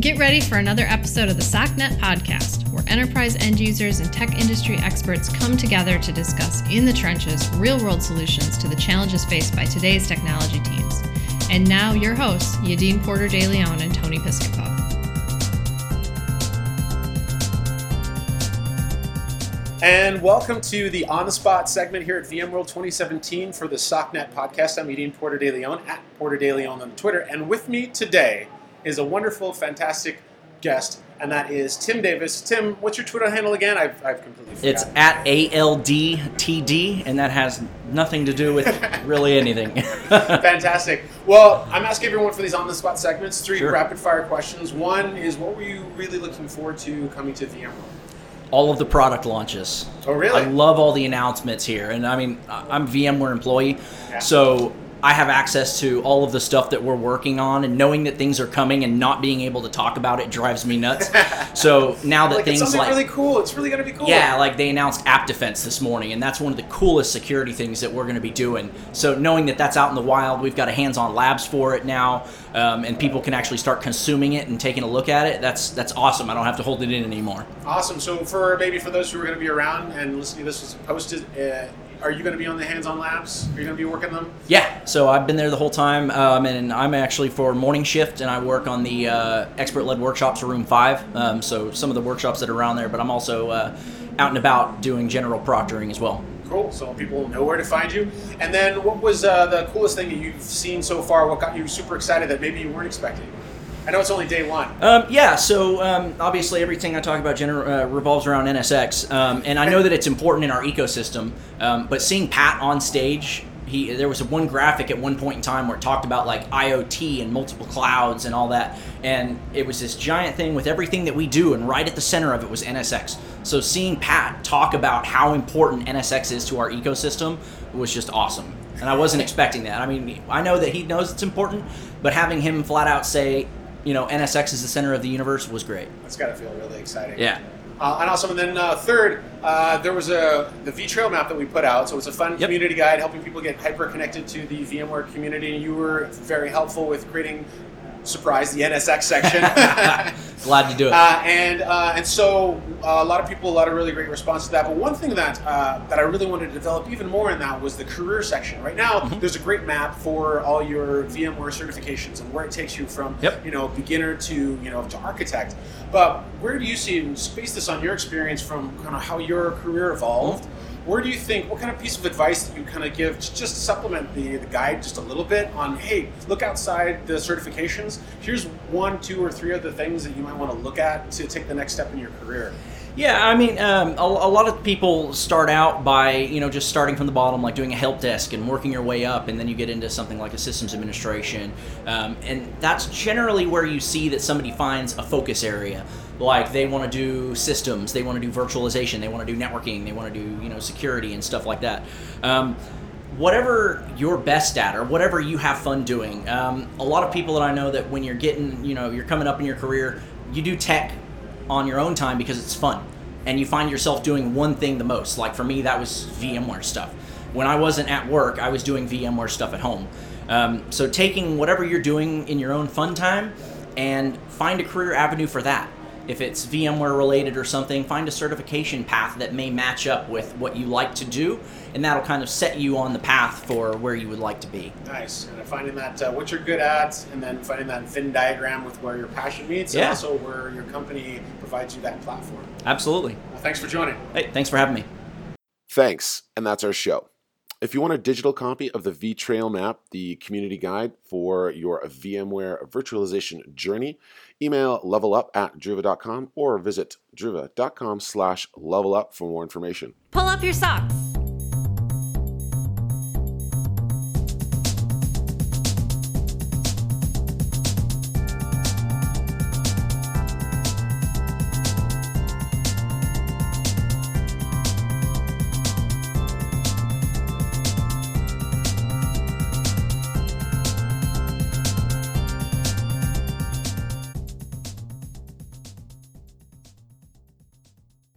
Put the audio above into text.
Get ready for another episode of the SockNet Podcast, where enterprise end users and tech industry experts come together to discuss in the trenches real-world solutions to the challenges faced by today's technology teams. And now your hosts, Yadine Porter de Leon and Tony Piscopo. And welcome to the On the Spot segment here at VMworld 2017 for the SockNet Podcast. I'm Yadine Porter de Leon, at Porter de Leon on Twitter. And with me today is a wonderful, fantastic guest, and that is Tim Davis. Tim, what's your Twitter handle again? I've completely forgotten. It's at ALDTD, and that has nothing to do with really anything. Fantastic. Well, I'm asking everyone for these on-the-spot segments, three rapid-fire questions. One is, what were you really looking forward to coming to VMworld? All of the product launches. Oh, really? I love all the announcements here. And I mean, I'm a VMware employee, so I have access to all of the stuff that we're working on, and knowing that things are coming and not being able to talk about it drives me nuts. So now that things like really cool, it's really going to be cool. Yeah, like they announced App Defense this morning, and that's one of the coolest security things that we're going to be doing. So knowing that that's out in the wild, we've got a hands-on labs for it now, and people can actually start consuming it and taking a look at it. That's awesome. I don't have to hold it in anymore. Awesome. So for maybe for those who are going to be around and listening, this was posted. Are you going to be on the hands-on labs? Are you going to be working them? Yeah, so I've been there the whole time, and I'm actually for morning shift, and I work on the expert-led workshops for Room 5, so some of the workshops that are around there, but I'm also out and about doing general proctoring as well. Cool, so people know where to find you. And then what was the coolest thing that you've seen so far? What got you super excited that maybe you weren't expecting? I know it's only day one. So obviously everything I talk about revolves around NSX, and I know that it's important in our ecosystem, but seeing Pat on stage, there was one graphic at one point in time where it talked about like IoT and multiple clouds and all that, and it was this giant thing with everything that we do, and right at the center of it was NSX. So seeing Pat talk about how important NSX is to our ecosystem was just awesome. And I wasn't expecting that. I mean, I know that he knows it's important, but having him flat out say, you know, NSX is the center of the universe was great. That's got to feel really exciting. Yeah. And also, and then third, there was the Vtrail map that we put out. So it's a fun community guide helping people get hyper-connected to the VMware community. You were very helpful with creating, surprise, the NSX section. Glad to do it. And so a lot of people, a lot of really great response to that. But one thing that that I really wanted to develop even more in that was the career section. Right now, there's a great map for all your VMware certifications and where it takes you from beginner to to architect. But where do you see, and space this on your experience from kind of how your career evolved, where do you think, what kind of piece of advice that you kind of give to just supplement the guide just a little bit on, hey, look outside the certifications. Here's one, two, or three other things that you might want to look at to take the next step in your career. Yeah, I mean, a lot of people start out by, just starting from the bottom, like doing a help desk and working your way up, and then you get into something like a systems administration. And that's generally where you see that somebody finds a focus area. Like they want to do systems, they want to do virtualization, they want to do networking, they want to do, security and stuff like that. Whatever you're best at or whatever you have fun doing. A lot of people that I know that when you're getting, you're coming up in your career, you do tech on your own time because it's fun, and you find yourself doing one thing the most. Like for me, that was VMware stuff. When I wasn't at work, I was doing VMware stuff at home. So taking whatever you're doing in your own fun time and find a career avenue for that. If it's VMware related or something, find a certification path that may match up with what you like to do, and that'll kind of set you on the path for where you would like to be. Nice, and finding that what you're good at, and then finding that Venn diagram with where your passion meets, and also where your company provides you that platform. Absolutely. Well, thanks for joining. Hey, thanks for having me. Thanks, and that's our show. If you want a digital copy of the Vtrail map, the community guide for your VMware virtualization journey, email levelup@druva.com or visit druva.com/levelup for more information. Pull up your socks.